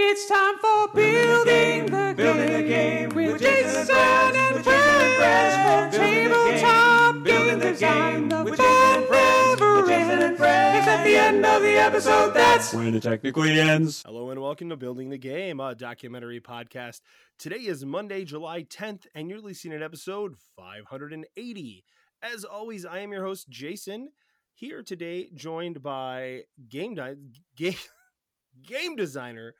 It's time for building the game with Jason and friends from tabletop game design. The fun never ends. It's at the end of the episode. That's when it technically ends. Hello and welcome to Building the Game, a documentary podcast. Today is Monday, July 10th, and you're listening to episode 580. As always, I am your host, Jason. Here today, joined by game designer.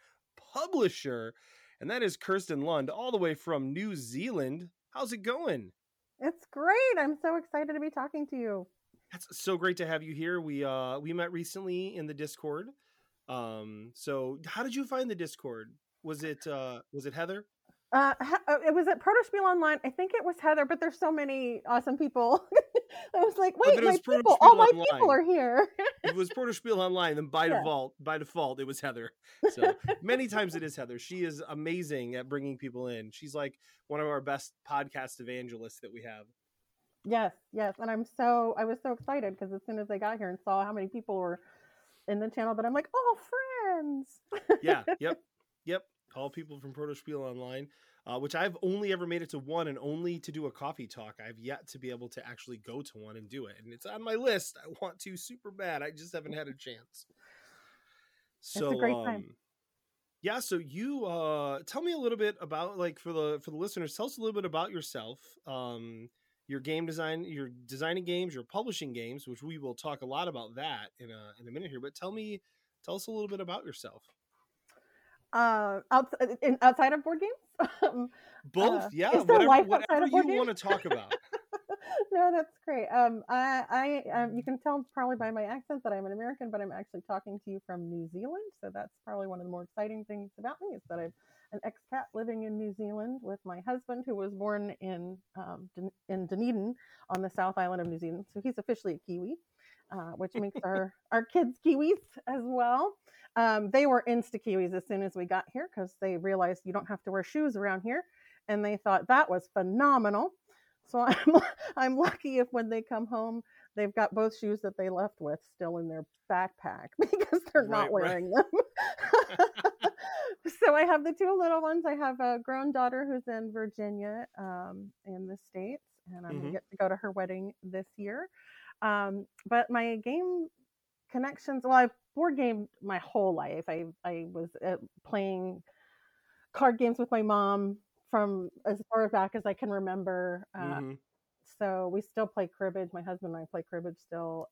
Publisher, and that is Kirsten Lunde, all the way from New Zealand. How's it going? It's great. I'm so excited to be talking to you. That's so great to have you here. We met recently in the Discord. So how did you find the Discord? Was it Heather? It was at Proto Spiel Online. I think it was Heather, but there's so many awesome people. I was like, wait, my people, all my people are here. It was Proto Spiel Online, then by default, it was Heather. So many times it is Heather. She is amazing at bringing people in. She's like one of our best podcast evangelists that we have. Yes. And I was so excited because as soon as I got here and saw how many people were in the channel, but I'm like, oh, friends. Yeah. Yep. All people from Proto Spiel Online, which I've only ever made it to one and only to do a coffee talk. I've yet to be able to actually go to one and do it. And it's on my list. I want to super bad. I just haven't had a chance. So, it's a great time. Yeah. So you, tell me a little bit about, like, for the listeners, tell us a little bit about yourself. Your game design, you're designing games, you're publishing games, which we will talk a lot about that in a minute here, but tell us a little bit about yourself. Outside of board games, both. Yeah, whatever you want to talk about. No, that's great. I you can tell probably by my accent that I'm an American, but I'm actually talking to you from New Zealand, so that's probably one of the more exciting things about me is that I'm an expat living in New Zealand with my husband, who was born in Dunedin on the South Island of New Zealand, so he's officially a Kiwi. Which makes our kids Kiwis as well. They were insta-Kiwis as soon as we got here because they realized you don't have to wear shoes around here. And they thought that was phenomenal. So I'm lucky if when they come home, they've got both shoes that they left with still in their backpack because they're not wearing them. So I have the two little ones. I have a grown daughter who's in Virginia in the States, and I'm going to get to go to her wedding this year. But my game connections, well, I've board gamed my whole life. I was playing card games with my mom from as far back as I can remember. So we still play cribbage. My husband and I play cribbage still.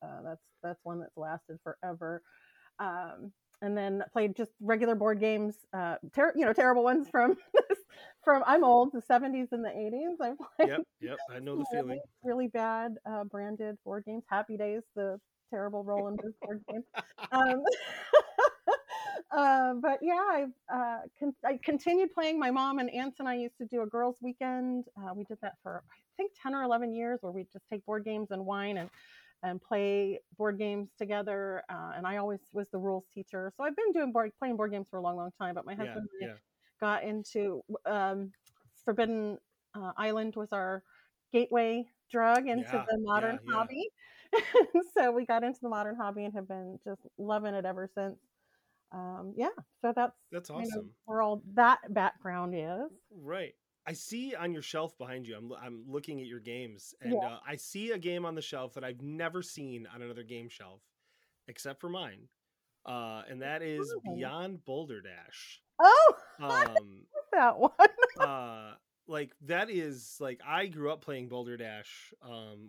That's one that's lasted forever. And then played just regular board games, terrible ones from I'm old, the 70s and the 80s. I played. Yep, I know the feeling. Really bad branded board games. Happy Days, the terrible roll and move board game. But yeah, I continued playing. My mom and aunts and I used to do a girls' weekend. We did that for I think 10 or 11 years, where we'd just take board games and wine and play board games together. And I always was the rules teacher. So I've been playing board games for a long, long time, but my husband got into Forbidden Island was our gateway drug into the modern hobby. So we got into the modern hobby and have been just loving it ever since. So that's awesome. Where all that background is. Right. I see on your shelf behind you, I'm looking at your games, and I see a game on the shelf that I've never seen on another game shelf, except for mine, and that is Beyond Balderdash. Oh, that one. I grew up playing Balderdash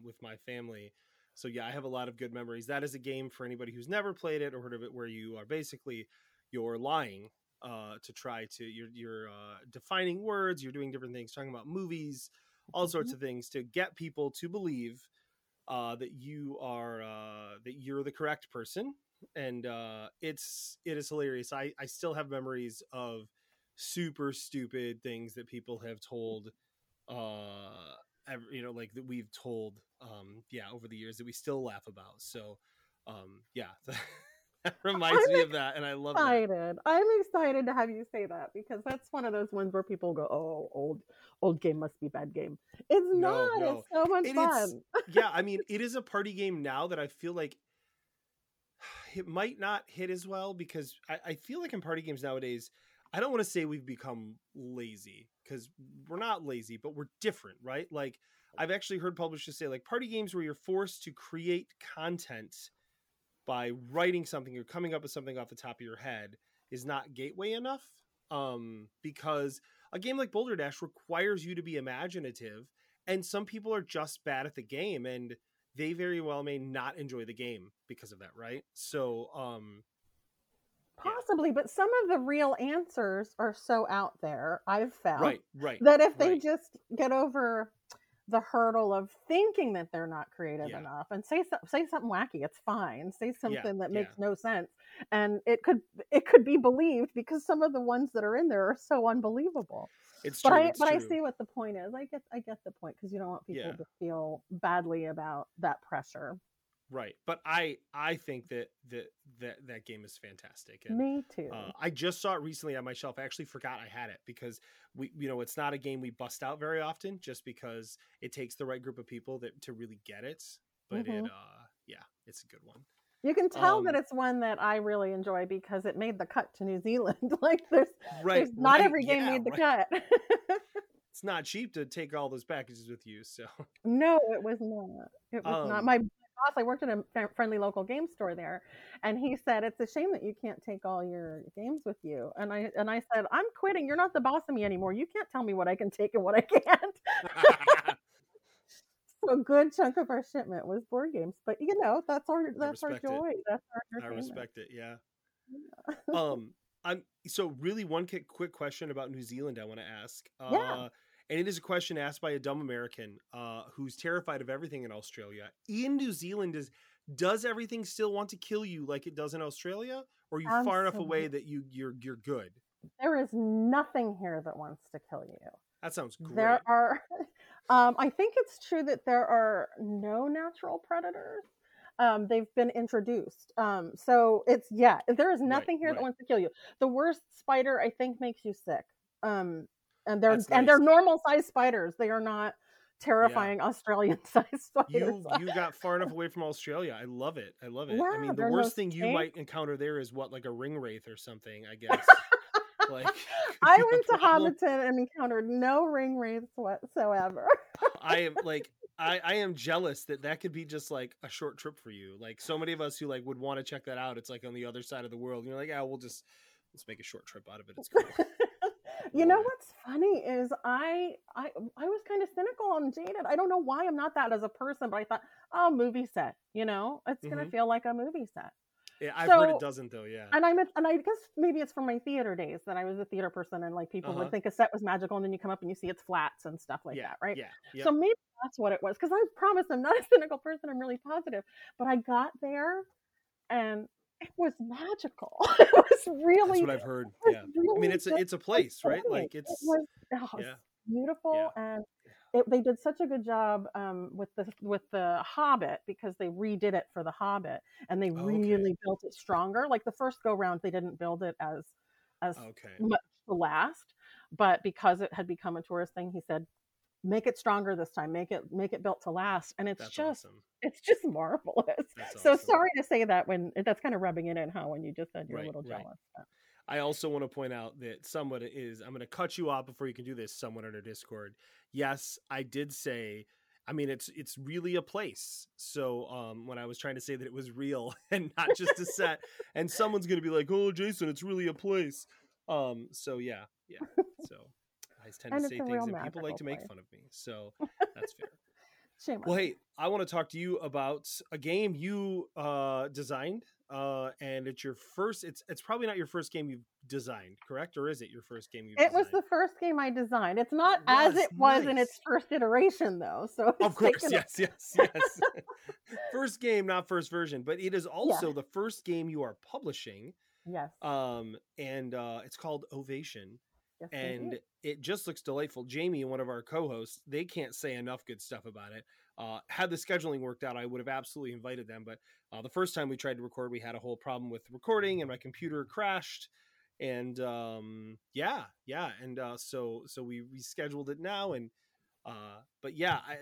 with my family, so I have a lot of good memories. That is a game for anybody who's never played it or heard of it, where you are basically you're lying. To try to you're defining words, you're doing different things, talking about movies, all sorts of things to get people to believe that you are that you're the correct person, and it is hilarious. I still have memories of super stupid things that people have told, like that we've told, over the years that we still laugh about. So, That reminds me of that, and I love that. I'm excited to have you say that, because that's one of those ones where people go, oh, old game must be bad game. It's not. No. It's so much fun. It is a party game now that I feel like it might not hit as well, because I feel like in party games nowadays, I don't want to say we've become lazy, because we're not lazy, but we're different, right? Like, I've actually heard publishers say, like, party games where you're forced to create content by writing something or coming up with something off the top of your head is not gateway enough, because a game like Boulder Dash requires you to be imaginative, and some people are just bad at the game, and they very well may not enjoy the game because of that, right? So, possibly, but some of the real answers are so out there, I've found, that if they just get over the hurdle of thinking that they're not creative enough and say something wacky, it's fine. Say something that makes no sense, and it could be believed, because some of the ones that are in there are so unbelievable. It's true. But I see what the point is. I get the point, because you don't want people to feel badly about that pressure. Right. But I think that game is fantastic. And, me too. I just saw it recently on my shelf. I actually forgot I had it, because it's not a game we bust out very often, just because it takes the right group of people to really get it. But it's a good one. You can tell that it's one that I really enjoy, because it made the cut to New Zealand. Like, there's not every game made the cut. It's not cheap to take all those packages with you. So no, it was not. It was not. My boss, I worked at a friendly local game store there, and he said, "It's a shame that you can't take all your games with you." And I said, "I'm quitting. You're not the boss of me anymore. You can't tell me what I can take and what I can't." So a good chunk of our shipment was board games, but that's our joy. That's our entertainment. I respect it. Yeah. Really one quick question about New Zealand I want to ask. And it is a question asked by a dumb American who's terrified of everything in Australia. In New Zealand, does everything still want to kill you like it does in Australia? Or are you far enough away that you're good? There is nothing here that wants to kill you. That sounds great. There are, I think it's true that there are no natural predators. They've been introduced. So it's, there is nothing here that wants to kill you. The worst spider, I think, makes you sick. And they're normal sized spiders. They are not terrifying Australian sized spiders. You got far enough away from Australia. I love it. Yeah, I mean, the worst thing you might encounter there is like a ring wraith or something, I guess. I went to Hobbiton and encountered no ring wraiths whatsoever. I am I am jealous that could be just like a short trip for you. Like, so many of us who would want to check that out. It's on the other side of the world. You're like, let's make a short trip out of it. It's cool. You know what's funny is I was kind of cynical and jaded. I don't know why I'm not that as a person, but I thought, movie set, it's going to feel like a movie set. Yeah, I've heard it doesn't though, yeah. And I guess maybe it's from my theater days that I was a theater person, and people would think a set was magical, and then you come up and you see it's flats and stuff that, right? Yeah. Yep. So maybe that's what it was, because I promise I'm not a cynical person. I'm really positive. But I got there and it was magical. It was really. That's what I've heard. Yeah. Really, I mean, it's a place, right? Like it was beautiful, and they did such a good job with the Hobbit, because they redid it for the Hobbit, and they really built it stronger. Like the first go round, they didn't build it as much the last, but because it had become a tourist thing, he said, "Make it stronger this time. Make it built to last." And it's awesome. It's just marvelous. That's so awesome. Sorry to say that, when that's kind of rubbing it in, when you just said you're a little jealous. But I also want to point out that someone I'm going to cut you off before you can do this, someone on our Discord. Yes, I did say, I mean, it's really a place. So when I was trying to say that it was real and not just a set, and someone's going to be like, "Oh, Jason, it's really a place." So I tend to say things and people like to make fun of me. So that's fair. Shame on. Well, hey, I want to talk to you about a game you designed, and it's your first. It's probably not your first game you've designed, correct? Or is it your first game you've designed? It was the first game I designed. It's not as it was in its first iteration, though. So of course, yes. First game, not first version, but it is also the first game you are publishing. Yes. And it's called Ovation. Yes, and indeed. It just looks delightful. Jamie, one of our co-hosts, they can't say enough good stuff about it. Had the scheduling worked out, I would have absolutely invited them. But the first time we tried to record, we had a whole problem with recording, and my computer crashed. And so we rescheduled it now. And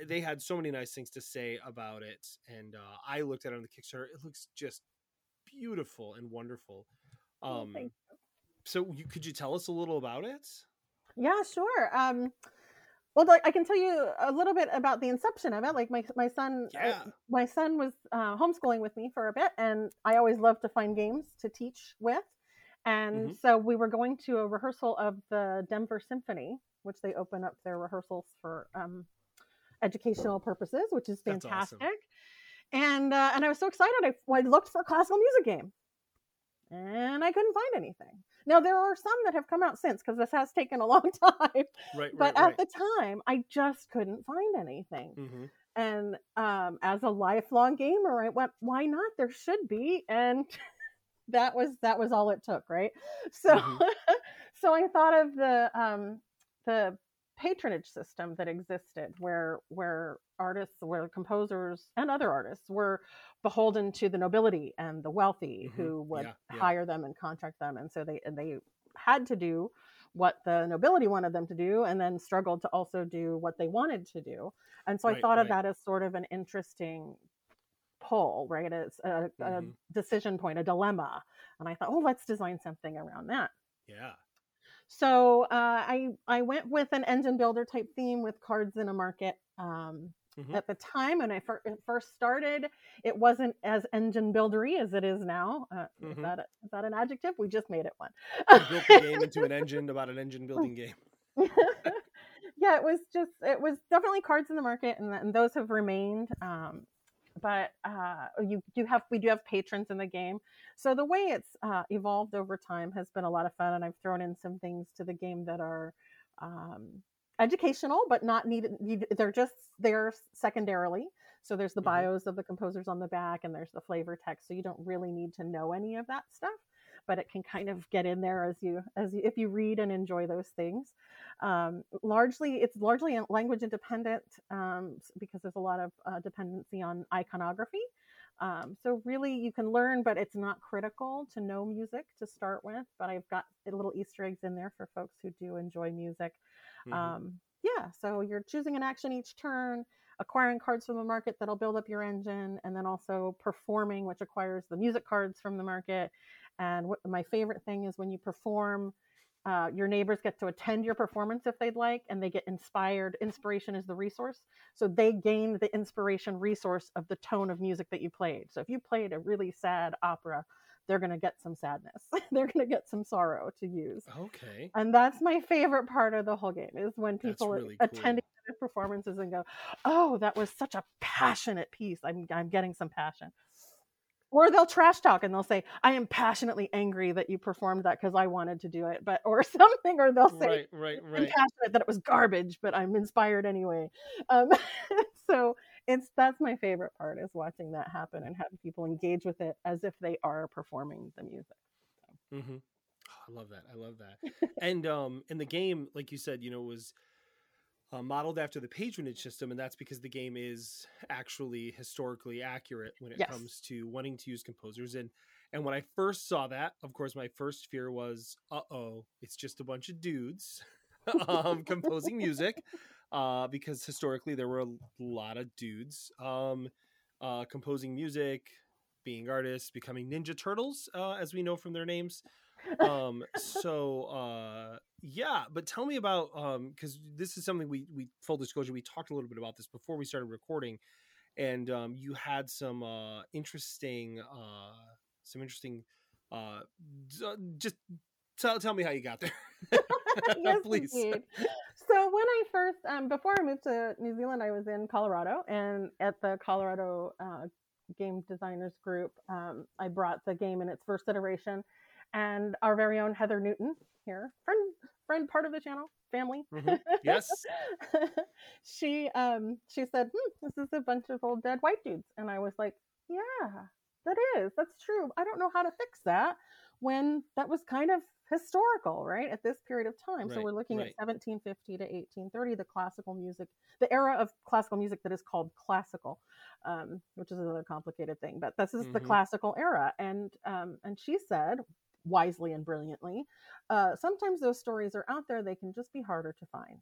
they had so many nice things to say about it. And I looked at it on the Kickstarter. It looks just beautiful and wonderful. Thank you. So could you tell us a little about it? Yeah, sure. Well, I can tell you a little bit about the inception of it. Like my son, yeah. My son was homeschooling with me for a bit, and I always loved to find games to teach with. And so we were going to a rehearsal of the Denver Symphony, which they open up their rehearsals for educational purposes, which is fantastic. Awesome. And I was so excited. I looked for a classical music game, and I couldn't find anything. Now, there are some that have come out since, because this has taken a long time. But at the time, I just couldn't find anything. Mm-hmm. And as a lifelong gamer, I went, why not? There should be. And that was all it took, right? So so I thought of the patronage system that existed, where artists, where composers and other artists were beholden to the nobility and the wealthy who would hire them and contract them, and so they had to do what the nobility wanted them to do, and then struggled to also do what they wanted to do. And so I thought of that as sort of an interesting pull, right? It's a decision point, a dilemma, and I thought, oh, let's design something around that. Yeah. So I went with an engine builder type theme with cards in a market. At the time when I first started, it wasn't as engine buildery as it is now. Is that an adjective? We just made it one. We built the game into an engine, about an engine building game. Yeah, it was definitely cards in the market, and those have remained. But we do have patrons in the game. So the way it's evolved over time has been a lot of fun, and I've thrown in some things to the game that are educational, but not needed. They're just there secondarily. So there's the bios of the composers on the back, and there's the flavor text. So you don't really need to know any of that stuff, but it can kind of get in there as you if you read and enjoy those things. It's largely language independent, because there's a lot of dependency on iconography. So really you can learn, but it's not critical to know music to start with, but I've got little Easter eggs in there for folks who do enjoy music. So you're choosing an action each turn, acquiring cards from the market that'll build up your engine, and then also performing, which acquires the music cards from the market. And my favorite thing is when you perform, your neighbors get to attend your performance if they'd like, and they get inspired. Inspiration is the resource. So they gain the inspiration resource of the tone of music that you played. So if you played a really sad opera, they're going to get some sadness. They're going to get some sorrow to use. Okay. And that's my favorite part of the whole game, is when people really attending cool. performances and go, oh, that was such a passionate piece. I'm getting some passion. Or they'll trash talk and they'll say, I am passionately angry that you performed that because I wanted to do it, but or something. Or they'll say, I'm passionate that it was garbage, but I'm inspired anyway. So that's my favorite part, is watching that happen and having people engage with it as if they are performing the music. So. Mm-hmm. Oh, I love that. And the game, like you said, was modeled after the patronage system, and that's because the game is actually historically accurate when it comes to wanting to use composers. And when I first saw that, of course, my first fear was, it's just a bunch of dudes composing music, because historically there were a lot of dudes composing music, being artists, becoming Ninja Turtles, as we know from their names. But tell me about, because this is something we full disclosure, we talked a little bit about this before we started recording, and you had some interesting tell me how you got there. Yes, please. Indeed. So when I first before I moved to New Zealand, I was in Colorado, and at the Colorado game designers group, I brought the game in its first iteration. And our very own Heather Newton here, friend, part of the channel, family. Mm-hmm. Yes. She said, this is a bunch of old dead white dudes. And I was like, yeah, that's true. I don't know how to fix that, when that was kind of historical, right? At this period of time. Right, so we're looking at 1750 to 1830, the era of classical music that is called classical, which is another complicated thing, but this is the classical era. And she said, wisely and brilliantly, sometimes those stories are out there, they can just be harder to find.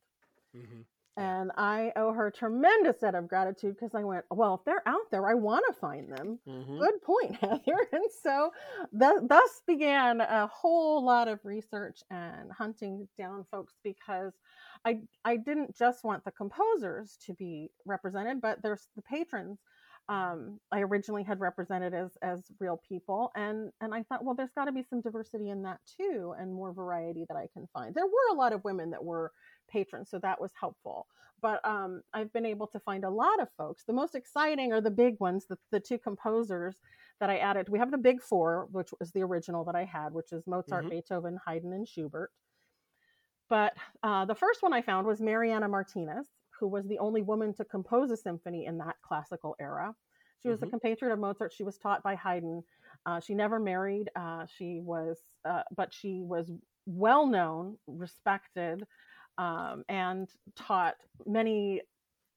And I owe her a tremendous debt of gratitude because I went, well, if they're out there, I want to find them. Mm-hmm. Good point, Heather. And so thus began a whole lot of research and hunting down folks, because I didn't just want the composers to be represented, but there's the patrons. I originally had represented as real people, and I thought, well, there's got to be some diversity in that too, and more variety that I can find. There were a lot of women that were patrons, so that was helpful. But I've been able to find a lot of folks. The most exciting are the big ones, the two composers that I added. We have the big four, which was the original that I had, which is Mozart, Beethoven, Haydn, and Schubert. But the first one I found was Mariana Martinez, who was the only woman to compose a symphony in that classical era. She was a compatriot of Mozart. She was taught by Haydn. She never married. But she was well known, respected, and taught many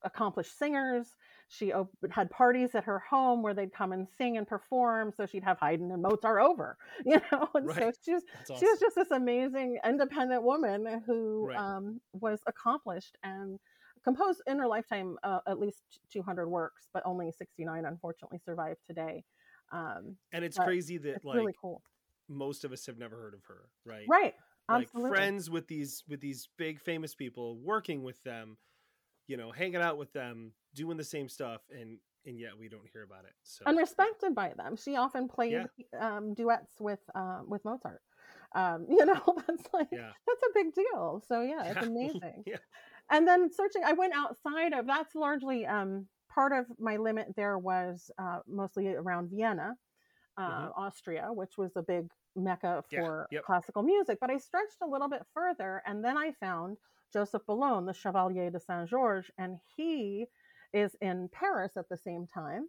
accomplished singers. She had parties at her home where they'd come and sing and perform. So she'd have Haydn and Mozart over, you know? And so she was just this amazing independent woman who was accomplished and composed in her lifetime at least 200 works, but only 69 unfortunately survive today. And it's crazy that it's like really cool. Most of us have never heard of her, right? Right. Absolutely. Like friends with these big famous people, working with them, you know, hanging out with them, doing the same stuff, and yet we don't hear about it. So. And respected by them. She often played duets with Mozart. You know, that's like that's a big deal. So it's amazing. And then I went outside of, that's largely part of my limit there was mostly around Vienna, Austria, which was a big mecca for classical music. But I stretched a little bit further, and then I found Joseph Boulogne, the Chevalier de Saint Georges, and he is in Paris at the same time,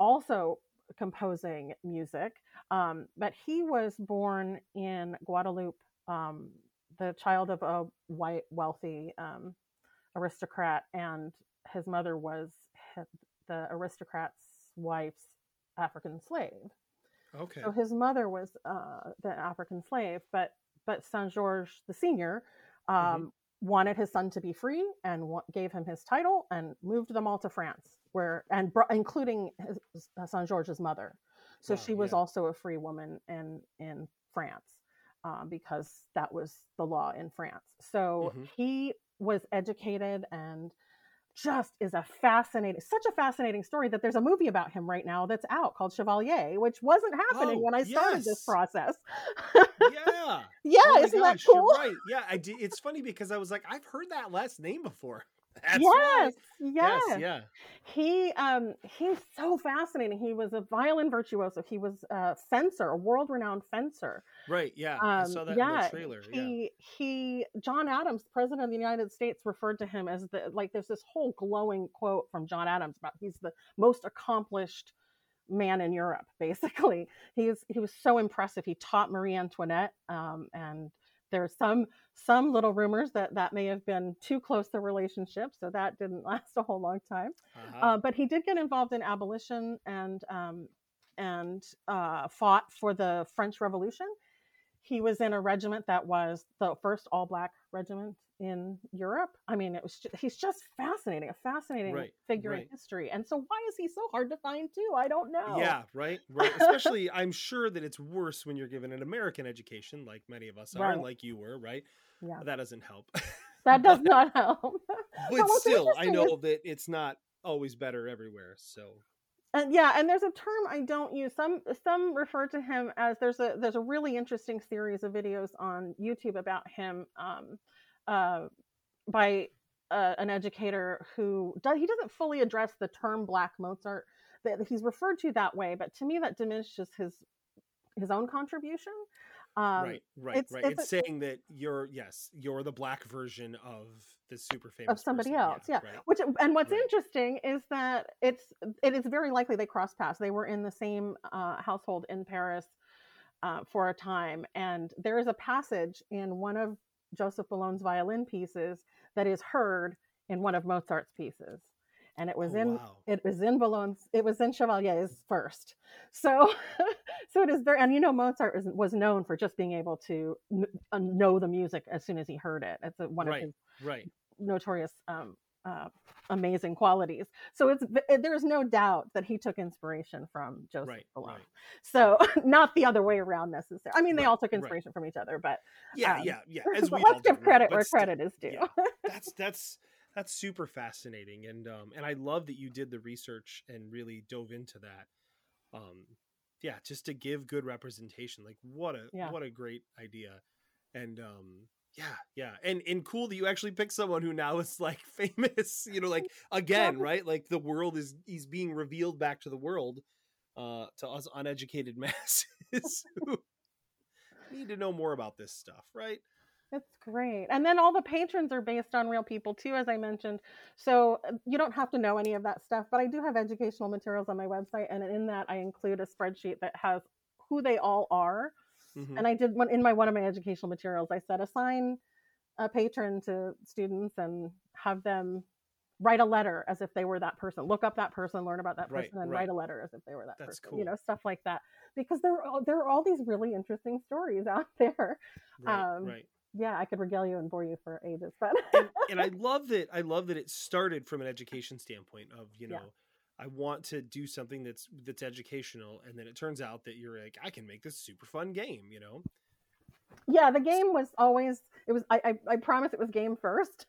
also composing music. But he was born in Guadeloupe, the child of a white, wealthy aristocrat, and his mother was the aristocrat's wife's African slave. Okay. So his mother was the African slave, but Saint Georges the Senior wanted his son to be free and gave him his title and moved them all to France, where including his, Saint Georges' mother. So she was also a free woman in France because that was the law in France. So he was educated and just is such a fascinating story that there's a movie about him right now that's out called Chevalier, which wasn't happening when I started this process. Isn't that cool? You're right. Yeah, I did. It's funny because I was like, I've heard that last name before. That's right. Yeah. He's so fascinating. He was a violin virtuoso. He was a fencer, a world-renowned fencer. Right. Yeah. I saw that in the trailer. He John Adams, president of the United States, referred to him as there's this whole glowing quote from John Adams about he's the most accomplished man in Europe. Basically, he was so impressive. He taught Marie Antoinette, and there's some little rumors that may have been too close a relationship, so that didn't last a whole long time. But he did get involved in abolition and fought for the French Revolution. He was in a regiment that was the first all-black regiment in Europe. I mean, he's just fascinating, a fascinating figure in history. And so why is he so hard to find too? I don't know. Yeah, right. Especially, I'm sure that it's worse when you're given an American education, like many of us are, like you were, right? Yeah. That doesn't help. That does not help. But still, I know that it's not always better everywhere, so... And there's a term I don't use. Some refer to him as there's a really interesting series of videos on YouTube about him by an educator who doesn't fully address the term Black Mozart. That he's referred to that way, but to me that diminishes his own contribution. Right. It's saying that you're the black version of the super famous of somebody else. Yeah. Right? What's interesting is that it is very likely they crossed paths. They were in the same household in Paris for a time, and there is a passage in one of Joseph Boulogne's violin pieces that is heard in one of Mozart's pieces. And it was in Boulogne's, it was in Chevalier's first. So it is there. And, you know, Mozart was known for just being able to know the music as soon as he heard it. It's one of his notorious amazing qualities. So there's no doubt that he took inspiration from Joseph Boulogne. Right. So not the other way around necessarily. I mean, they all took inspiration from each other, but As we let's give credit where credit is due. Yeah. That's super fascinating, and I love that you did the research and really dove into that. Just to give good representation. Like what a great idea, and and cool that you actually picked someone who now is like famous. You know, like again, right? Like the world he's being revealed back to the world, to us uneducated masses who need to know more about this stuff, right? That's great. And then all the patrons are based on real people too, as I mentioned. So you don't have to know any of that stuff, but I do have educational materials on my website. And in that I include a spreadsheet that has who they all are. Mm-hmm. And I did one of my educational materials, I said, assign a patron to students and have them write a letter as if they were that person, look up that person, learn about that person, write a letter as if they were that person, cool. You know, stuff like that. Because there are all these really interesting stories out there. Yeah, I could regale you and bore you for ages, but and I love that it started from an education standpoint of, you know, I want to do something that's educational, and then it turns out that you're like, I can make this super fun game, you know? Yeah, the game was always I promise it was game first.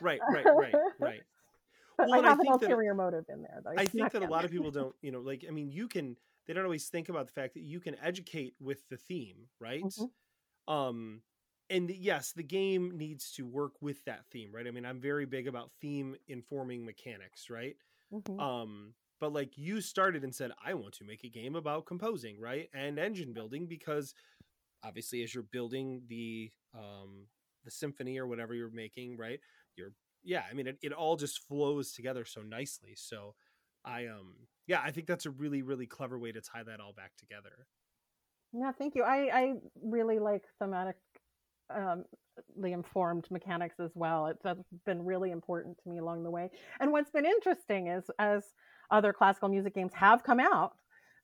Right. But well, I have an ulterior motive in there though. I think that a lot of people don't, you know, like, I mean, they don't always think about the fact that you can educate with the theme, right? Mm-hmm. And yes, the game needs to work with that theme, right? I mean, I'm very big about theme informing mechanics, right? Mm-hmm. But like you started and said, I want to make a game about composing, right? And engine building, because obviously as you're building the symphony or whatever you're making, right? It all just flows together so nicely. So I think that's a really, really clever way to tie that all back together. Yeah, thank you. I really like thematic the informed mechanics as well. That's been really important to me along the way. And what's been interesting is as other classical music games have come out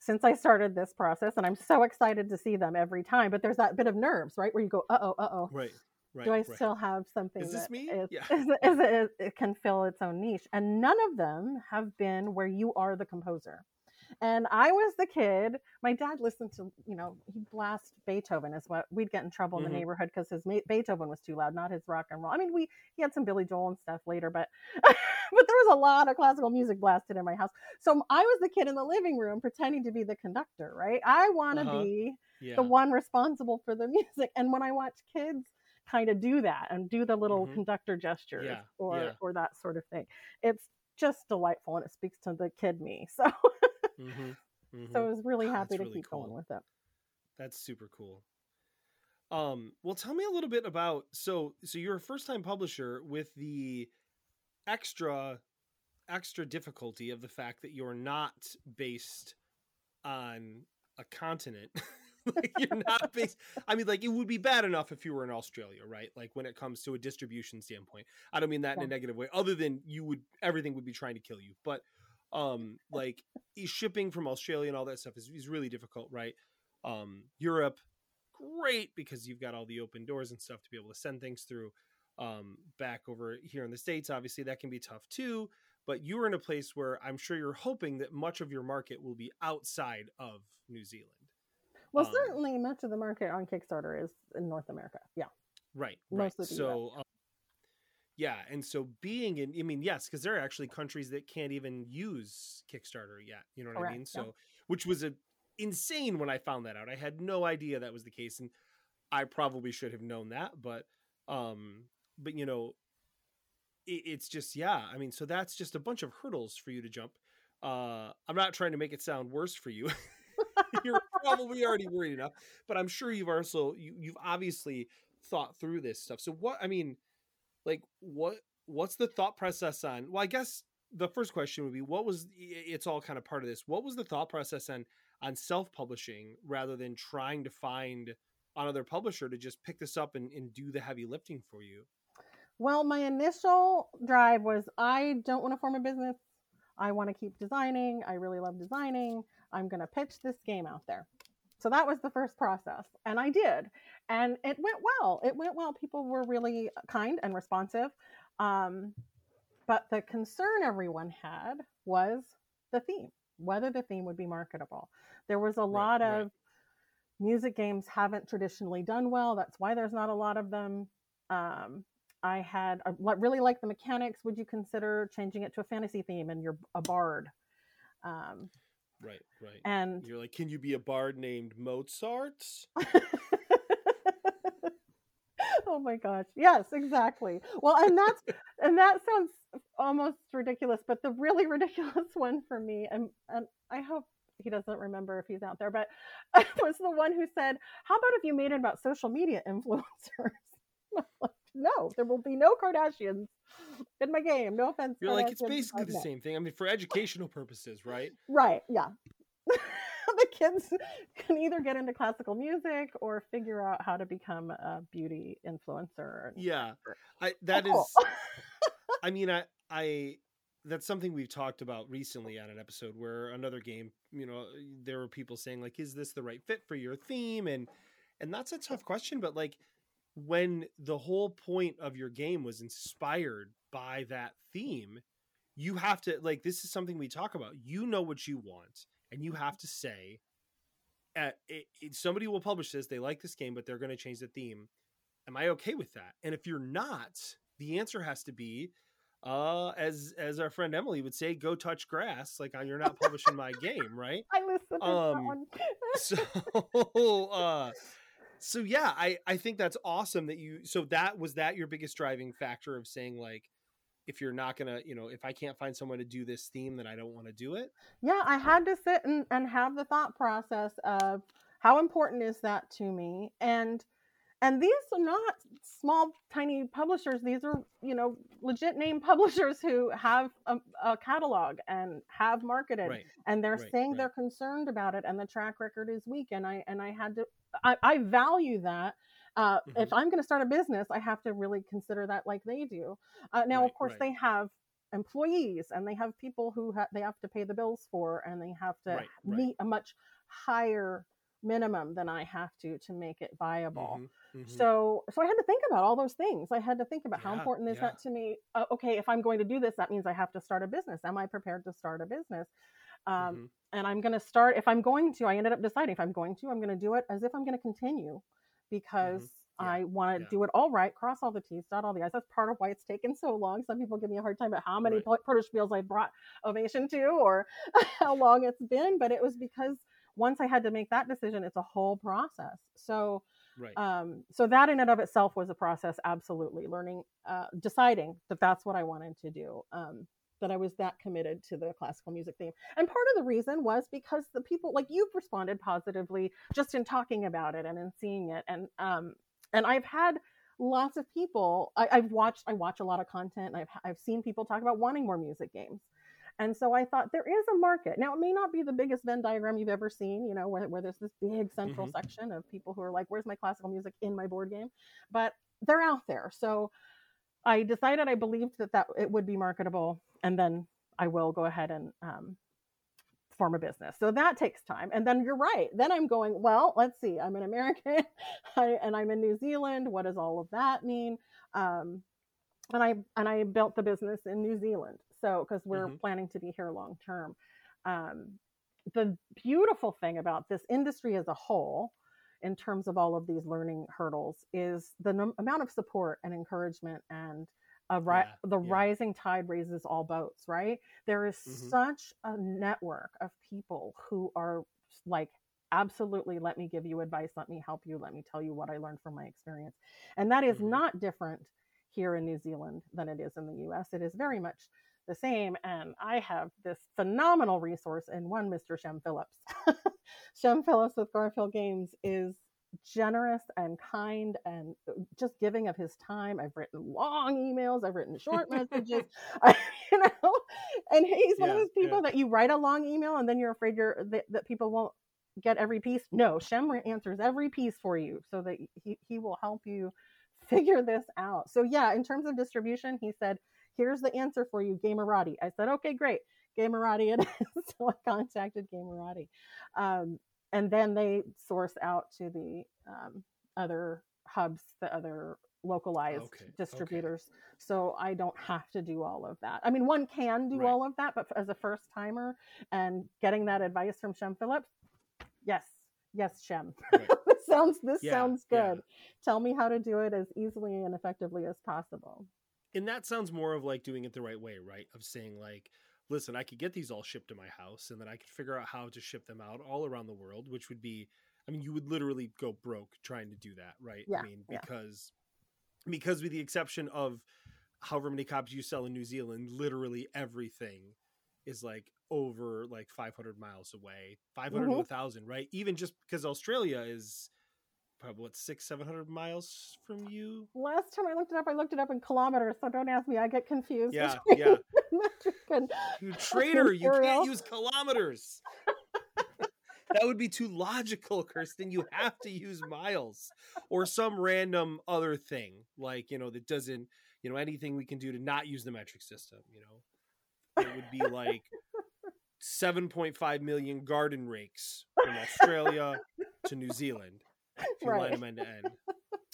since I started this process, and I'm so excited to see them every time, but there's that bit of nerves, right? Where you go, uh-oh. Right. Do I still have something? Is this me? It can fill its own niche. And none of them have been where you are the composer. And I was the kid, my dad listened to, you know, he blasted Beethoven is what we'd get in trouble in the neighborhood because his Beethoven was too loud, not his rock and roll. I mean, he had some Billy Joel and stuff later, but there was a lot of classical music blasted in my house. So I was the kid in the living room pretending to be the conductor, right? I want to be the one responsible for the music. And when I watch kids kind of do that and do the little conductor gestures or that sort of thing, it's just delightful. And it speaks to the kid me. So So I was really happy to keep going with it. That's super cool. Well, tell me a little bit about so you're a first-time publisher with the extra difficulty of the fact that you're not based on a continent. Like, you're not based. I mean, like, it would be bad enough if you were in Australia, right? Like, when it comes to a distribution standpoint. I don't mean that in a negative way, other than everything would be trying to kill you, but like shipping from Australia and all that stuff is really difficult, right? Europe, great, because you've got all the open doors and stuff to be able to send things through. Back over here in the States, obviously that can be tough too, but you're in a place where I'm sure you're hoping that much of your market will be outside of New Zealand. Well, certainly much of the market on Kickstarter is in North America. Yeah. Right. So, yeah. And so being in, I mean, yes, because there are actually countries that can't even use Kickstarter yet. You know what I mean? So, which was insane when I found that out. I had no idea that was the case. And I probably should have known that. But you know, it's just, I mean, so that's just a bunch of hurdles for you to jump. I'm not trying to make it sound worse for you. You're probably already worried enough, but I'm sure you've also, you've obviously thought through this stuff. So what, I mean, like what's the thought process on, well, I guess the first question would be, it's all kind of part of this. What was the thought process on self-publishing rather than trying to find another publisher to just pick this up and do the heavy lifting for you? Well, my initial drive was, I don't want to form a business. I want to keep designing. I really love designing. I'm going to pitch this game out there. So that was the first process. And I did. And it went well. People were really kind and responsive. But the concern everyone had was the theme, whether the theme would be marketable. There was a lot of music games haven't traditionally done well. That's why there's not a lot of them. I really like the mechanics. Would you consider changing it to a fantasy theme and you're a bard? Right. And you're like, can you be a bard named Mozart? Oh my gosh. Yes, exactly. Well, and that's, and that sounds almost ridiculous, but the really ridiculous one for me, and I hope he doesn't remember if he's out there, but I was the one who said, how about if you made it about social media influencers? No, there will be no Kardashians in my game. No offense. You're like, it's basically the same thing. I mean, for educational purposes, right? Right. Yeah. The kids can either get into classical music or figure out how to become a beauty influencer. Yeah. That is, I mean, I, that's something we've talked about recently on an episode where another game, you know, there were people saying like, is this the right fit for your theme? And that's a tough question, but like, when the whole point of your game was inspired by that theme, you have to, like, this is something we talk about. You know what you want, and you have to say, somebody will publish this, they like this game, but they're going to change the theme. Am I okay with that? And if you're not, the answer has to be, as our friend Emily would say, go touch grass. Like, you're not publishing my game, right? I listened to that one. So yeah, I think that's awesome that you, so that was that your biggest driving factor of saying like, if you're not going to, you know, if I can't find someone to do this theme, then I don't want to do it. Yeah. I had to sit and have the thought process of how important is that to me? And these are not small, tiny publishers. These are, you know, legit name publishers who have a catalog and have marketed, and they're saying they're concerned about it, and the track record is weak. And I had to, I value that. If I'm going to start a business, I have to really consider that like they do. Now, of course, they have employees, and they have people who they have to pay the bills for, and they have to meet a much higher minimum than I have to make it viable. So I had to think about all those things. I had to think about how important is that to me. Okay, if I'm going to do this, that means I have to start a business. Am I prepared to start a business? And I'm going to start, if I'm going to, I ended up deciding if I'm going to, I'm going to do it as if I'm going to continue, because I want to do it all right, cross all the T's, dot all the I's. That's part of why it's taken so long. Some people give me a hard time about how many Proto Spiels I brought Ovation to, or how long it's been, but it was because once I had to make that decision, it's a whole process. So, so that in and of itself was a process. Absolutely, learning, deciding that that's what I wanted to do. That I was that committed to the classical music theme, and part of the reason was because the people, like, you've responded positively just in talking about it and in seeing it, and I've had lots of people. I watch a lot of content, and I've seen people talk about wanting more music games. And so I thought, there is a market. Now, it may not be the biggest Venn diagram you've ever seen, you know, where there's this big central section of people who are like, where's my classical music in my board game? But they're out there. So I decided I believed that it would be marketable. And then I will go ahead and form a business. So that takes time. And then you're right. Then I'm going, well, let's see, I'm an American and I'm in New Zealand. What does all of that mean? And I built the business in New Zealand. So, because we're planning to be here long term. The beautiful thing about this industry as a whole, in terms of all of these learning hurdles, is the amount of support and encouragement, and rising tide raises all boats, right? There is such a network of people who are like, absolutely, let me give you advice, let me help you, let me tell you what I learned from my experience. And that is not different here in New Zealand than it is in the US. It is very much the same. And I have this phenomenal resource in one Mr. Shem Phillips. Shem Phillips with Garphill Games is generous and kind and just giving of his time. I've written long emails, I've written short messages, and he's one of those people that you write a long email and then you're afraid that people won't get every piece. No, Shem answers every piece for you, so that he will help you figure this out. So yeah, in terms of distribution, he said, here's the answer for you, Gamerati. I said, okay, great. Gamerati it is. So I contacted Gamerati. And then they source out to the other hubs, the other localized distributors. Okay. So I don't have to do all of that. I mean, one can do all of that, but as a first timer and getting that advice from Shem Phillips, yes, Shem. Right. This sounds good. Yeah. Tell me how to do it as easily and effectively as possible. And that sounds more of like doing it the right way, right? Of saying like, listen, I could get these all shipped to my house and then I could figure out how to ship them out all around the world, which would be, I mean, you would literally go broke trying to do that, right? Yeah, I mean, because with the exception of however many copies you sell in New Zealand, literally everything is like over like 500 miles away, 500 to 1,000, right? Even just because Australia is probably what, 600-700 miles from you. Last time I looked it up in kilometers, so don't ask me, I get confused. Yeah. You traitor, you can't use kilometers. That would be too logical, Kirsten. You have to use miles or some random other thing, like, you know, that doesn't, you know, anything we can do to not use the metric system, you know. It would be like 7.5 million garden rakes from Australia to New Zealand. If you line them end to end.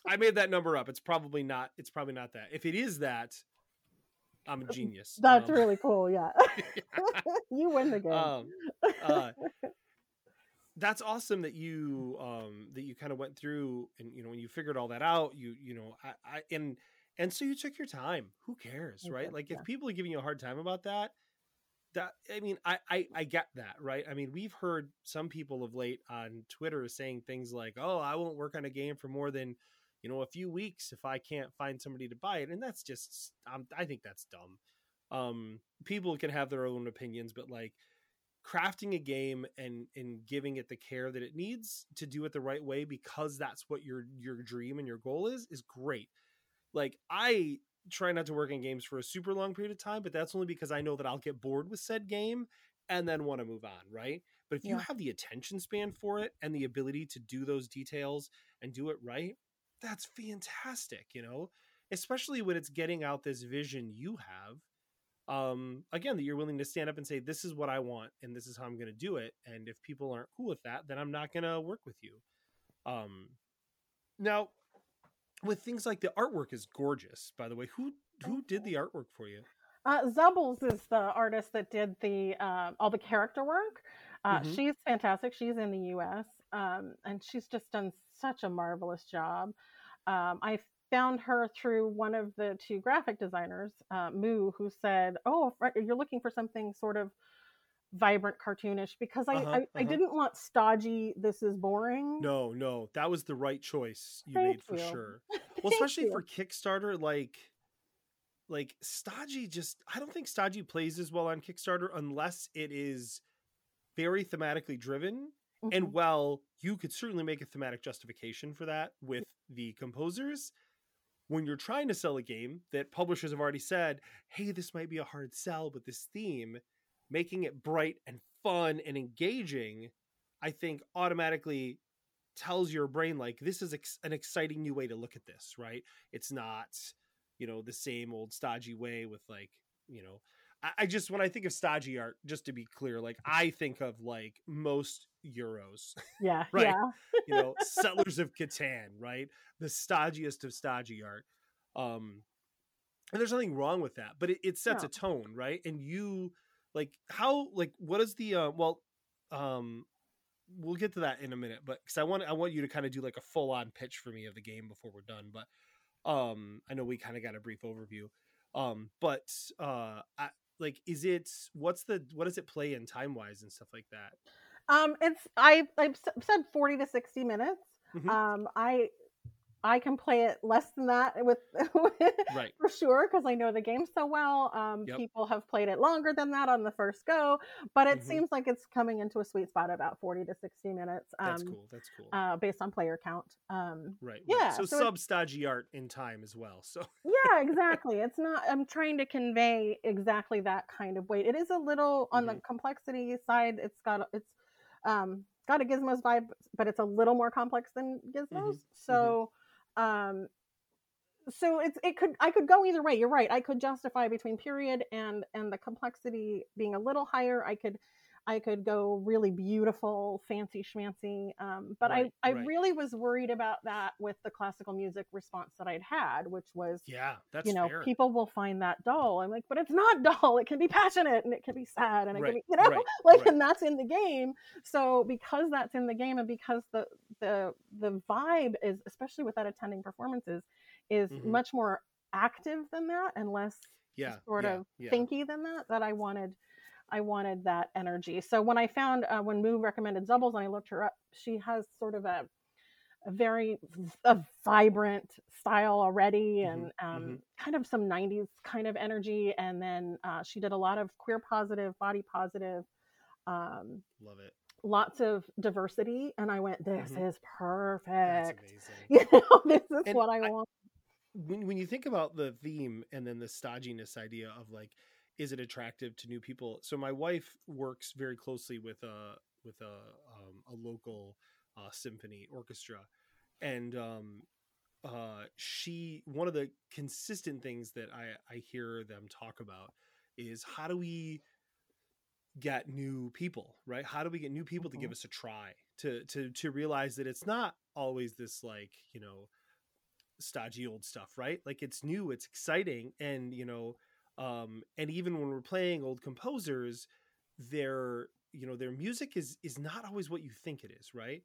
I made that number up. It's probably not that. If it is that, I'm a genius. That's really cool, yeah. You win the game. That's awesome that you kind of went through and, you know, when you figured all that out, so you took your time. Who cares, right? Okay, like if people are giving you a hard time about that, I mean, I get that, right? I mean, we've heard some people of late on Twitter saying things like, oh, I won't work on a game for more than, you know, a few weeks if I can't find somebody to buy it. And that's just, I think that's dumb. People can have their own opinions, but like, crafting a game and giving it the care that it needs to do it the right way, because that's what your dream and your goal is great. Like, I try not to work in games for a super long period of time, but that's only because I know that I'll get bored with said game and then want to move on, right? But if you have the attention span for it and the ability to do those details and do it right, that's fantastic, you know? Especially when it's getting out this vision you have. Again, that you're willing to stand up and say, this is what I want and this is how I'm going to do it. And if people aren't cool with that, then I'm not going to work with you. Now with things like the artwork is gorgeous, by the way, who did the artwork for you? Zubbles is the artist that did the, all the character work. She's fantastic. She's in the US. And she's just done such a marvelous job. I found her through one of the two graphic designers, Moo, who said, oh, you're looking for something sort of vibrant, cartoonish, because I didn't want stodgy, this is boring. No, that was the right choice you made for sure. Well, especially for Kickstarter, like stodgy just, I don't think stodgy plays as well on Kickstarter unless it is very thematically driven. And while you could certainly make a thematic justification for that with the composers, when you're trying to sell a game that publishers have already said, hey, this might be a hard sell, but this theme, making it bright and fun and engaging, I think automatically tells your brain, like, this is an exciting new way to look at this, right? It's not, you know, the same old stodgy way with, like, you know, I just, when I think of stodgy art, just to be clear, like, I think of like most Euros, right? Yeah. You know, Settlers of Catan, right? The stodgiest of stodgy art. And there's nothing wrong with that, but it sets a tone, right? And you like how, like, what is the, we'll get to that in a minute, but cause I want you to kind of do like a full on pitch for me of the game before we're done. But, I know we kind of got a brief overview, like, is it, what does it play in time wise and stuff like that? I've said 40 to 60 minutes. I can play it less than that with for sure, because I know the game so well. People have played it longer than that on the first go, but it seems like it's coming into a sweet spot about 40 to 60 minutes. That's cool. Based on player count. Right. So sub-stodgy art in time as well. So yeah, exactly. It's not. I'm trying to convey exactly that kind of weight. It is a little on the complexity side. It's got a Gizmos vibe, but it's a little more complex than Gizmos. So I could go either way. You're right. I could justify between period and the complexity being a little higher. I could, I could go really beautiful, fancy schmancy. But right, I really was worried about that with the classical music response that I'd had, which was, that's fair. People will find that dull. I'm like, but it's not dull. It can be passionate and it can be sad and it can be, and that's in the game. So because that's in the game and because the vibe is, especially without attending performances, is much more active than that and less sort of thinky than that, that I wanted that energy. So when I found, when Moo recommended Zubbles and I looked her up, she has sort of a very vibrant style already and kind of some 90s kind of energy. And then she did a lot of queer positive, body positive. Love it. Lots of diversity. And I went, this is perfect. That's amazing. This is what I want. When you think about the theme and then the stodginess idea of like, is it attractive to new people? So my wife works very closely with a local symphony orchestra, and one of the consistent things that I hear them talk about is how do we get new people, right? How do we get new people to give us a try, to realize that it's not always this like stodgy old stuff, right? Like it's new, it's exciting, and and even when we're playing old composers, their music is not always what you think it is, right?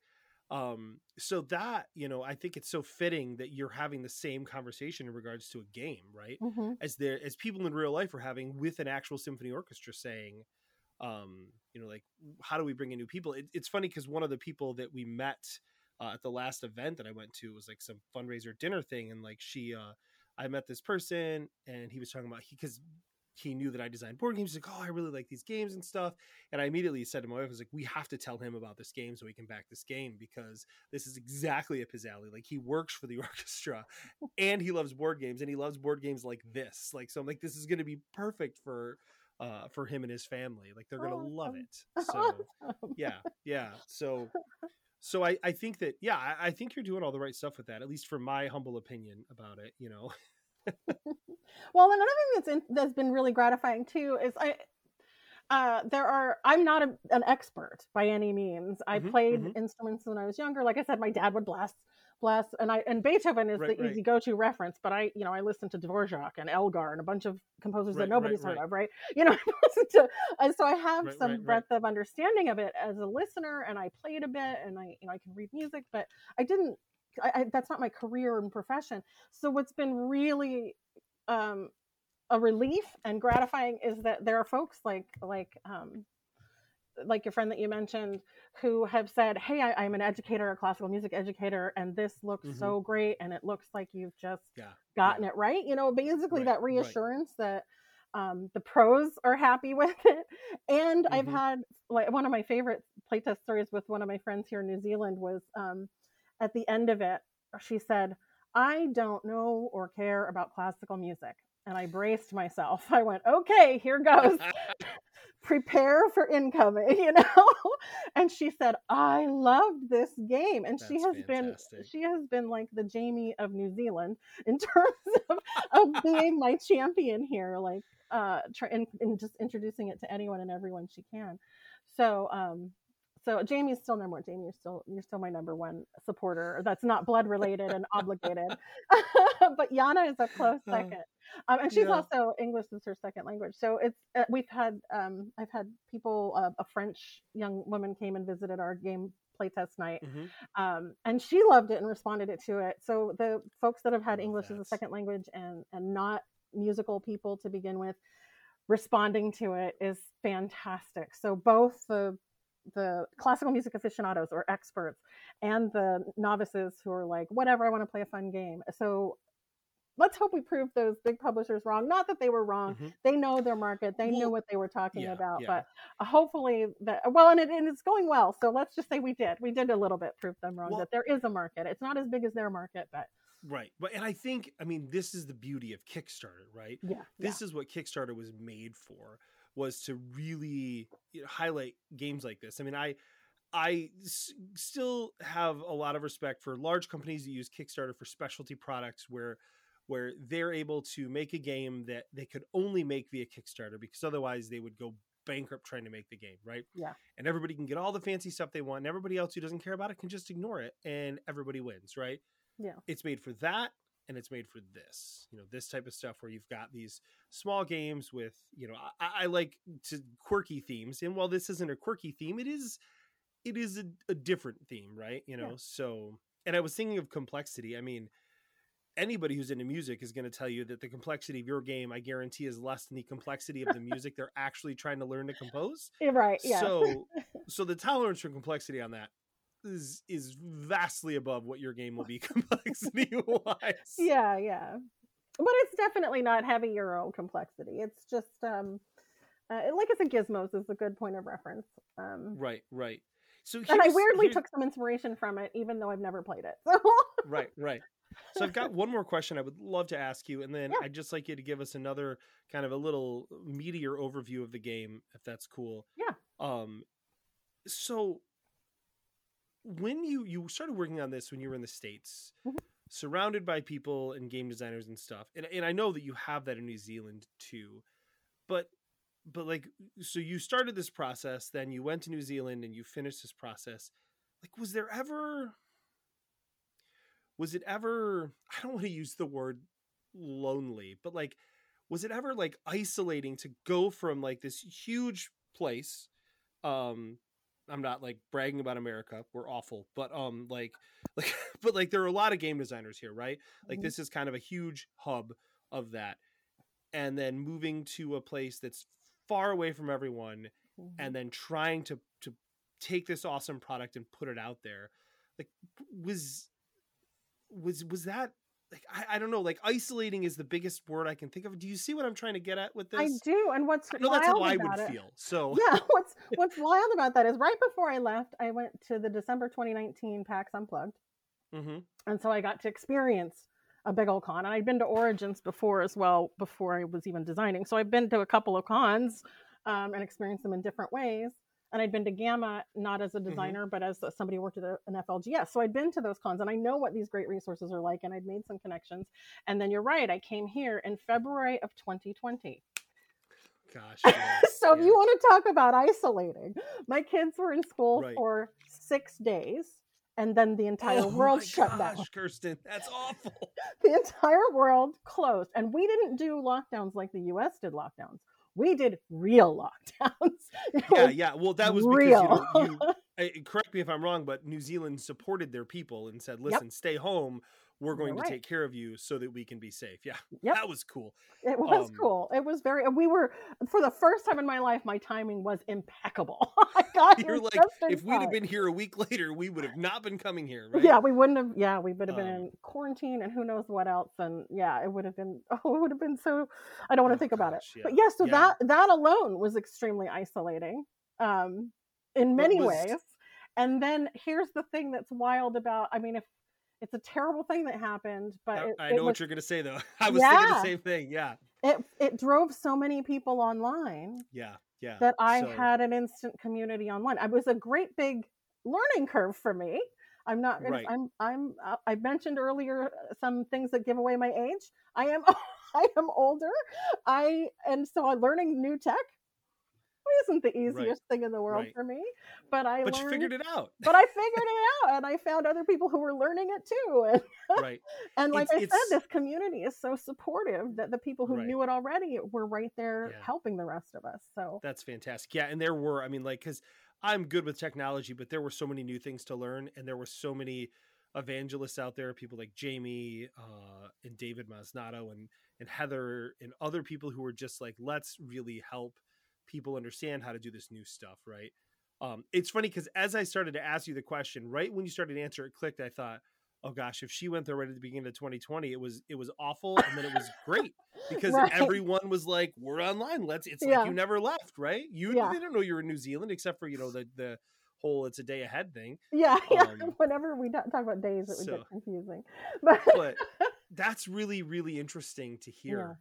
So that, I think it's so fitting that you're having the same conversation in regards to a game, right? As people in real life are having with an actual symphony orchestra saying, like, how do we bring in new people? It's funny because one of the people that we met at the last event that I went to was like some fundraiser dinner thing, and like I met this person and he was talking about because he knew that I designed board games. He's like, oh, I really like these games and stuff. And I immediately said to my wife, I was like, we have to tell him about this game so he can back this game because this is exactly up his alley. Like he works for the orchestra and he loves board games and he loves board games like this. Like, so I'm like, this is going to be perfect for him and his family. Like they're going to love it. So yeah. So I think that, I think you're doing all the right stuff with that, at least from my humble opinion about it, Well, another thing that's been really gratifying too is I'm not an expert by any means. I played instruments when I was younger. Like I said, my dad would blast, and Beethoven is the easy go-to reference, but I, I listened to Dvorak and Elgar and a bunch of composers that nobody's heard of, right? So I have some breadth of understanding of it as a listener, and I played a bit, and I can read music, but that's not my career and profession. So what's been really a relief and gratifying is that there are folks like your friend that you mentioned who have said, hey, I'm an educator, a classical music educator, and this looks so great. And it looks like you've just gotten it right. That reassurance that the pros are happy with it. And I've had like one of my favorite playtest stories with one of my friends here in New Zealand was at the end of it, she said, I don't know or care about classical music. And I braced myself. I went, okay, here goes. Prepare for incoming, And she said, I loved this game. And she has been like the Jamie of New Zealand in terms of being my champion here, like and just introducing it to anyone and everyone she can. So Jamie's still number one. Jamie, you're still my number one supporter. That's not blood related and obligated. But Yana is a close second. And she's also, English is her second language. So it's I've had people, a French young woman came and visited our game playtest night. And she loved it and responded to it. So the folks that have had English as a second language and not musical people to begin with, responding to it is fantastic. So both the classical music aficionados or experts and the novices who are like, whatever, I want to play a fun game. So let's hope we prove those big publishers wrong. Not that they were wrong. They know their market. They knew what they were talking about, but hopefully and it's going well. So let's just say we did a little bit prove them wrong, that there is a market. It's not as big as their market, but. Right. And I think, this is the beauty of Kickstarter, right? Yeah. This is what Kickstarter was made for, was to really highlight games like this. I still have a lot of respect for large companies that use Kickstarter for specialty products where they're able to make a game that they could only make via Kickstarter, because otherwise they would go bankrupt trying to make the game, right? Yeah. And everybody can get all the fancy stuff they want, and everybody else who doesn't care about it can just ignore it, and everybody wins, right? Yeah. It's made for that, and it's made for this, you know, this type of stuff where you've got these small games with, you know, I like to quirky themes, and while this isn't a quirky theme, it is a different theme, right? You know, yeah. So, and I was thinking of complexity. I mean, anybody who's into music is going to tell you that the complexity of your game, I guarantee, is less than the complexity of the music they're actually trying to learn to compose. Right. Yeah. So the tolerance for complexity on that is vastly above what your game will be complexity wise. Yeah. Yeah. But it's definitely not having your own complexity. It's just, like I said, Gizmos is a good point of reference. Right. So and I weirdly took some inspiration from it, even though I've never played it. So. Right. So I've got one more question I would love to ask you, and then yeah. I'd just like you to give us another kind of a little meatier overview of the game, if that's cool. Yeah. So when you started working on this when you were in the States, mm-hmm. surrounded by people and game designers and stuff, and I know that you have that in New Zealand too, but like, so you started this process, then you went to New Zealand and you finished this process. Like, was it ever, I don't want to use the word lonely, but like, was it ever like isolating to go from like this huge place? I'm not like bragging about America. We're awful, but but there are a lot of game designers here, right? Like mm-hmm. This is kind of a huge hub of that. And then moving to a place that's far away from everyone mm-hmm. and then trying to take this awesome product and put it out there. Like was that like, I don't know, like isolating is the biggest word I can think of. Do you see what I'm trying to get at with this? I do. And that's how I would feel. So yeah, what's wild about that is right before I left, I went to the December 2019 PAX Unplugged. Mm-hmm. And so I got to experience a big old con. And I'd been to Origins before as well, before I was even designing. So I've been to a couple of cons and experienced them in different ways. And I'd been to Gamma, not as a designer, mm-hmm. but as somebody who worked at an FLGS. So I'd been to those cons and I know what these great resources are like, and I'd made some connections. And then you're right, I came here in February of 2020. Gosh. Yes. So yeah. If you want to talk about isolating, my kids were in school right. for 6 days. And then the entire world shut down. Kirsten, that's awful. The entire world closed. And we didn't do lockdowns like the US did lockdowns. We did real lockdowns. Yeah. Well, that was real. Because, correct me if I'm wrong, but New Zealand supported their people and said, listen, yep. stay home. We're going to take care of you so that we can be safe. Yeah. Yep. That was cool. It was cool. It was very, we were, for the first time in my life, my timing was impeccable. I got here like, if we'd have been here a week later, we would have not been coming here, right? Yeah, we wouldn't have, we would have been in quarantine and who knows what else. And it would have been, it would have been so, I don't want to think about it. Yeah. But yeah, so that alone was extremely isolating in many ways. And then here's the thing that's wild about, I mean, it's a terrible thing that happened, but I know what you're going to say though. I was thinking the same thing. Yeah. It drove so many people online. Yeah. Yeah. That I had an instant community online. It was a great big learning curve for me. I'm not going right. I mentioned earlier some things that give away my age. I am older. So I'm learning new tech. Isn't the easiest thing in the world for me, but you figured it out. But I figured it out, and I found other people who were learning it too. And, and like I said, this community is so supportive that the people who knew it already were right there helping the rest of us. So that's fantastic. Yeah, and there were, I mean, like, because I'm good with technology, but there were so many new things to learn, and there were so many evangelists out there, people like Jamie and David Masnato and Heather and other people who were just like, let's really help people understand how to do this new stuff, right? It's funny because as I started to ask you the question, right when you started to answer, it clicked. I thought, oh gosh, if she went there right at the beginning of 2020, it was awful, and then it was great because everyone was like, we're online. Like you never left, right? They didn't know you were in New Zealand except for, you know, the whole it's a day ahead thing. Yeah, whenever we talk about days, it would get confusing. But that's really, really interesting to hear.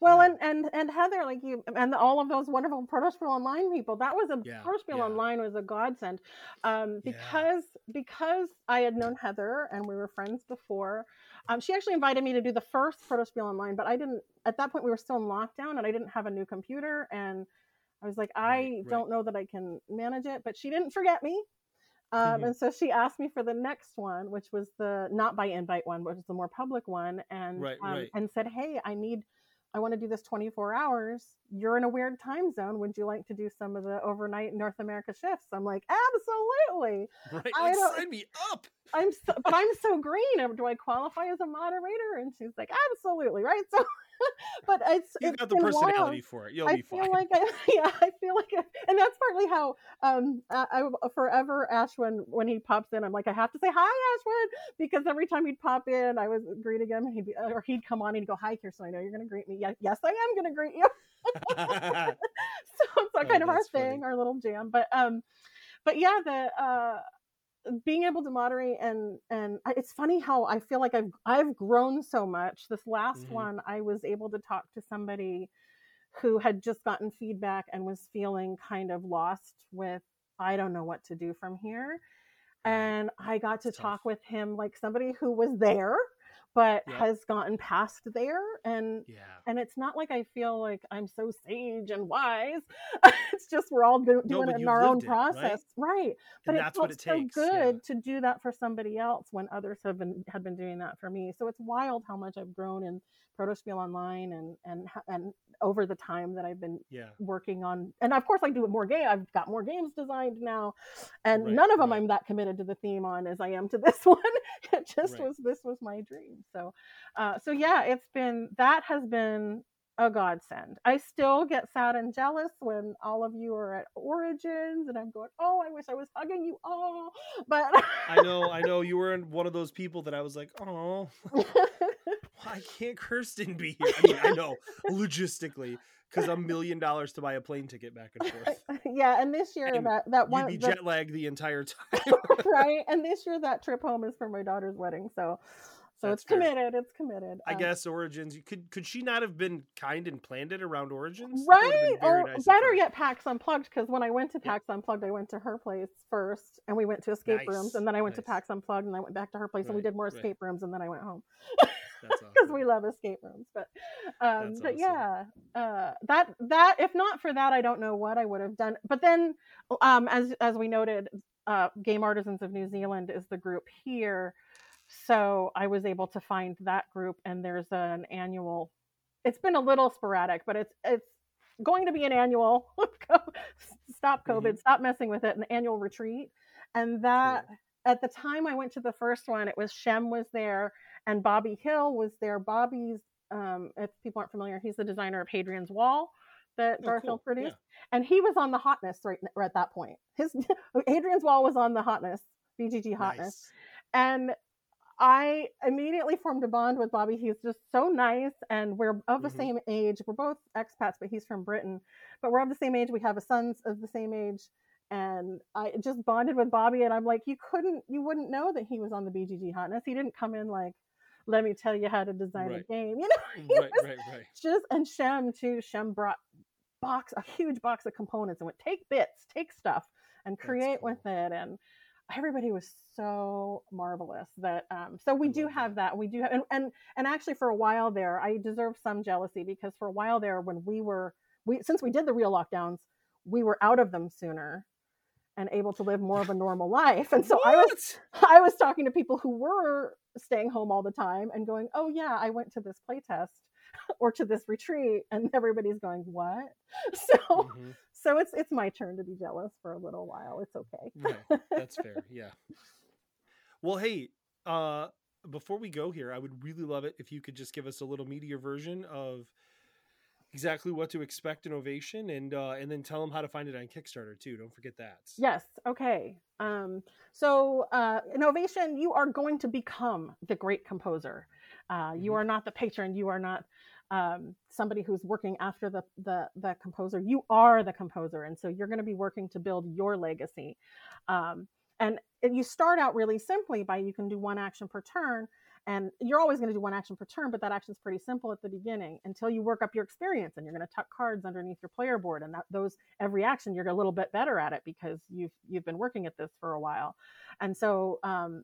Well, and Heather, like you, and all of those wonderful Proto Spiel Online people, that was Proto Spiel Online was a godsend, because I had known Heather and we were friends before. She actually invited me to do the first Proto Spiel Online, but I didn't. At that point, we were still in lockdown, and I didn't have a new computer, and I was like, I don't know that I can manage it. But she didn't forget me, and so she asked me for the next one, which was the not by invite one, which was the more public one, and and said, hey, I want to do this 24 hours. You're in a weird time zone. Would you like to do some of the overnight North America shifts? I'm like, absolutely. Right. Like, sign me up. But I'm so green. Do I qualify as a moderator? And she's like, absolutely. Right. So, but it's got the personality for it. You'll be fine. And that's partly how I forever Ashwin, when he pops in, I'm like, I have to say hi, Ashwin, because every time he'd pop in, I was greeting him, and he'd come on and he'd go, hi, Kirsten, I know you're going to greet me. Yes, I am going to greet you. So it's kind of our thing, our little jam. But yeah, being able to moderate and it's funny how I feel like I've grown so much. This last one, I was able to talk to somebody who had just gotten feedback and was feeling kind of lost with, I don't know what to do from here. And I got to talk with him like somebody who was there, but has gotten past there. And it's not like I feel like I'm so sage and wise. It's just we're all doing it in our own process. Right. But it felt so good to do that for somebody else when others had been doing that for me. So it's wild how much I've grown in Proto Spiel Online and over the time that I've been working on. And of course I do more game. I've got more games designed now, and none of them I'm that committed to the theme on as I am to this one. It just was my dream. So yeah, that has been a godsend. I still get sad and jealous when all of you are at Origins and I'm going, oh, I wish I was hugging you all. But I know you were one of those people that I was like, oh, why can't Kirsten be here? I mean, I know logistically, because $1 million to buy a plane ticket back and forth. Yeah, and this year that one you'd be jet lagged the entire time, right? And this year that trip home is for my daughter's wedding, so. So that's committed. It's committed. I guess Origins. Could she not have been kind and planned it around Origins? Right. Or nice better yet, PAX Unplugged. Because when I went to PAX Unplugged, I went to her place first, and we went to escape rooms, and then I went to PAX Unplugged, and I went back to her place, and we did more escape rooms, and then I went home. Because we love escape rooms. But yeah, that if not for that, I don't know what I would have done. But then, as we noted, Game Artisans of New Zealand is the group here. So I was able to find that group, and there's an annual. It's been a little sporadic, but it's going to be an annual. Stop COVID, stop messing with it. An annual retreat, and that at the time I went to the first one, it was Shem was there and Bobby Hill was there. Bobby's, if people aren't familiar, he's the designer of Hadrian's Wall that Garfield produced, and he was on the hotness right at that point. His Hadrian's Wall was on the hotness, BGG hotness, and I immediately formed a bond with Bobby. He's just so nice, and we're of the same age. We're both expats, but he's from Britain. But we're of the same age. We have sons of the same age, and I just bonded with Bobby. And I'm like, you wouldn't know that he was on the BGG hotness. He didn't come in like, let me tell you how to design a game, you know. He was just, and Shem too. Shem brought a huge box of components and went, take bits, take stuff, and create with it, and everybody was so marvelous that so we do have that. We do have and actually for a while there I deserve some jealousy, because for a while there when we since we did the real lockdowns, we were out of them sooner and able to live more of a normal life. And so I was talking to people who were staying home all the time and going, oh yeah, I went to this playtest or to this retreat, and everybody's going, what? So so it's my turn to be jealous for a little while. It's okay. Right. That's fair. Yeah. Well, hey, before we go here, I would really love it if you could just give us a little media version of exactly what to expect in Ovation, and then tell them how to find it on Kickstarter too. Don't forget that. Yes. Okay. So in Ovation, you are going to become the great composer. You are not the patron. You are not somebody who's working after the composer. You are the composer, and so you're going to be working to build your legacy, and you start out really simply by, you can do one action per turn, And you're always going to do one action per turn, but that action's pretty simple at the beginning until you work up your experience, and you're going to tuck cards underneath your player board. And that, those, every action, you're a little bit better at it because you've been working at this for a while. And so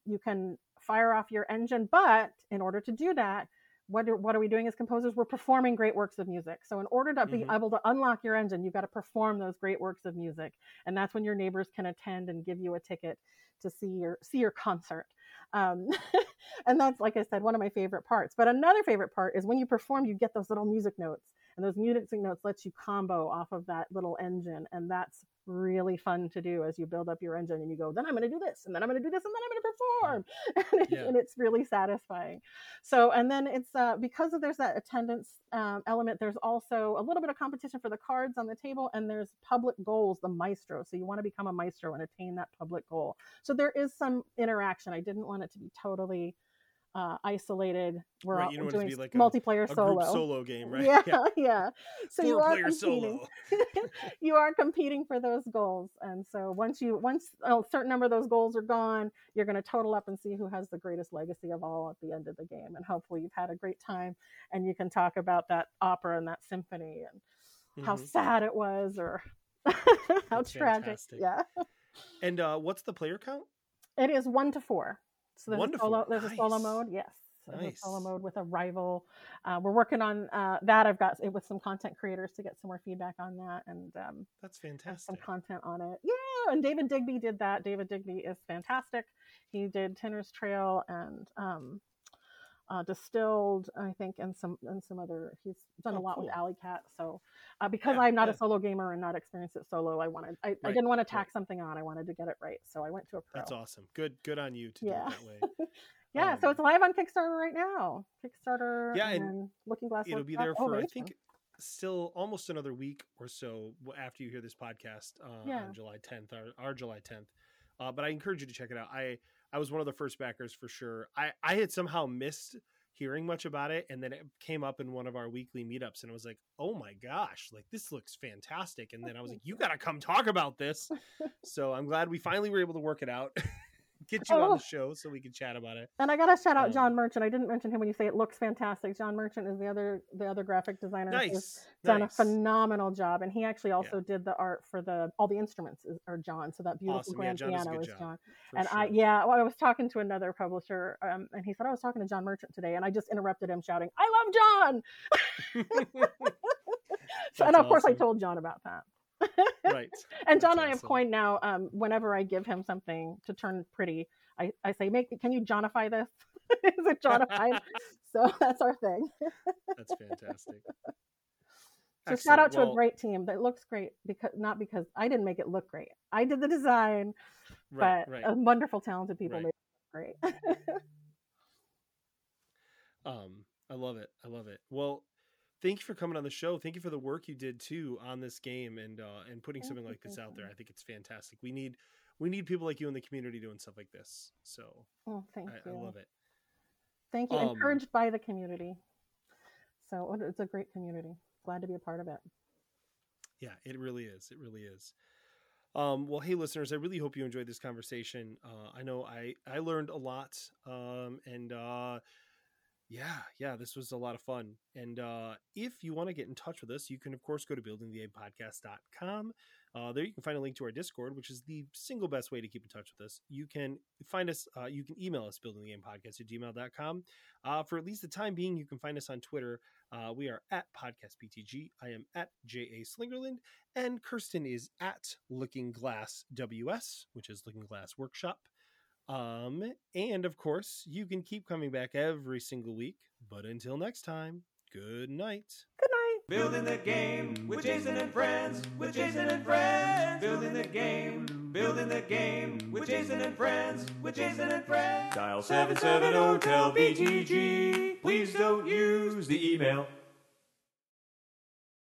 you can fire off your engine, but in order to do that, what are we doing as composers? We're performing great works of music. So in order to be able to unlock your engine, you've got to perform those great works of music. And that's when your neighbors can attend and give you a ticket to see your concert. And that's, like I said, one of my favorite parts. But another favorite part is when you perform, you get those little music notes. And those music notes let you combo off of that little engine. And that's really fun to do as you build up your engine and you go, then I'm going to do this, and then I'm going to do this, and then I'm going to perform. And it's really satisfying. So, and then it's because of there's that attendance element, there's also a little bit of competition for the cards on the table, and there's public goals, the maestro. So you want to become a maestro and attain that public goal. So there is some interaction. I didn't want it to be totally isolated. We're right, all doing like multiplayer solo game, right? Yeah. So you are competing. Solo. You are competing for those goals, and so once a certain number of those goals are gone, you're going to total up and see who has the greatest legacy of all at the end of the game. And hopefully, you've had a great time, and you can talk about that opera and that symphony and how sad it was, or how tragic. Fantastic. Yeah. And what's the player count? It is 1 to 4. So there's a solo mode, yes. Nice. A solo mode with a rival. We're working on that. I've got it with some content creators to get some more feedback on that, and that's fantastic. Some content on it, yeah. And David Digby did that. David Digby is fantastic. He did Tinner's Trail and Distilled, I think, and some other. He's done a lot with Alley Cat. So because I'm not a solo gamer and not experienced at solo, I didn't want to tack something on. I wanted to get it right, so I went to a pro. That's awesome. Good on you to do it that way. Yeah, so it's live on Kickstarter right now. Kickstarter, yeah, and Looking Glass. It'll be there for, I think, still almost another week or so after you hear this podcast on July 10th, our July 10th. But I encourage you to check it out. I was one of the first backers for sure. I had somehow missed hearing much about it, and then it came up in one of our weekly meetups, and I was like, oh my gosh, like this looks fantastic. And then I was like, you got to come talk about this. So I'm glad we finally were able to work it out. Get you on the show so we can chat about it. And I gotta shout out John Merchant. I didn't mention him when you say it looks fantastic. John Merchant is the other graphic designer. Nice, who's done a phenomenal job, and he actually also did the art for all the instruments are John. So that beautiful grand piano is John. And sure. I was talking to another publisher, and he said I was talking to John Merchant today, and I just interrupted him shouting, "I love John!" And of course, I told John about that. Right. And John and I have coined now, whenever I give him something to turn pretty, I say, can you Johnify this? Is it Johnify? So that's our thing. That's fantastic. So excellent. Shout out to a great team that looks great, because I didn't make it look great. I did the design, but wonderful, talented people made it look great. I love it. Well, thank you for coming on the show. Thank you for the work you did too on this game and putting something like this out there. I think it's fantastic. We need people like you in the community doing stuff like this. So thank you. I love it. Thank you. Encouraged by the community. So it's a great community. Glad to be a part of it. Yeah, it really is. It really is. Well, hey listeners, I really hope you enjoyed this conversation. I know I learned a lot. Yeah, this was a lot of fun. And if you want to get in touch with us, you can, of course, go to buildingtheapodcast.com. There you can find a link to our Discord, which is the single best way to keep in touch with us. You can find us, you can email us, buildingthegamepodcast@gmail.com. For at least the time being, you can find us on Twitter. We are at PodcastPTG. I am at J.A. Slingerland. And Kirsten is at Looking Glass WS, which is Looking Glass Workshop. And of course, you can keep coming back every single week. But until next time, good night. Good night. Building the game with Jason and friends. With Jason and friends. Building the game. Building the game with Jason and friends. With Jason and friends. Dial 770 tell BTG. Please don't use the email.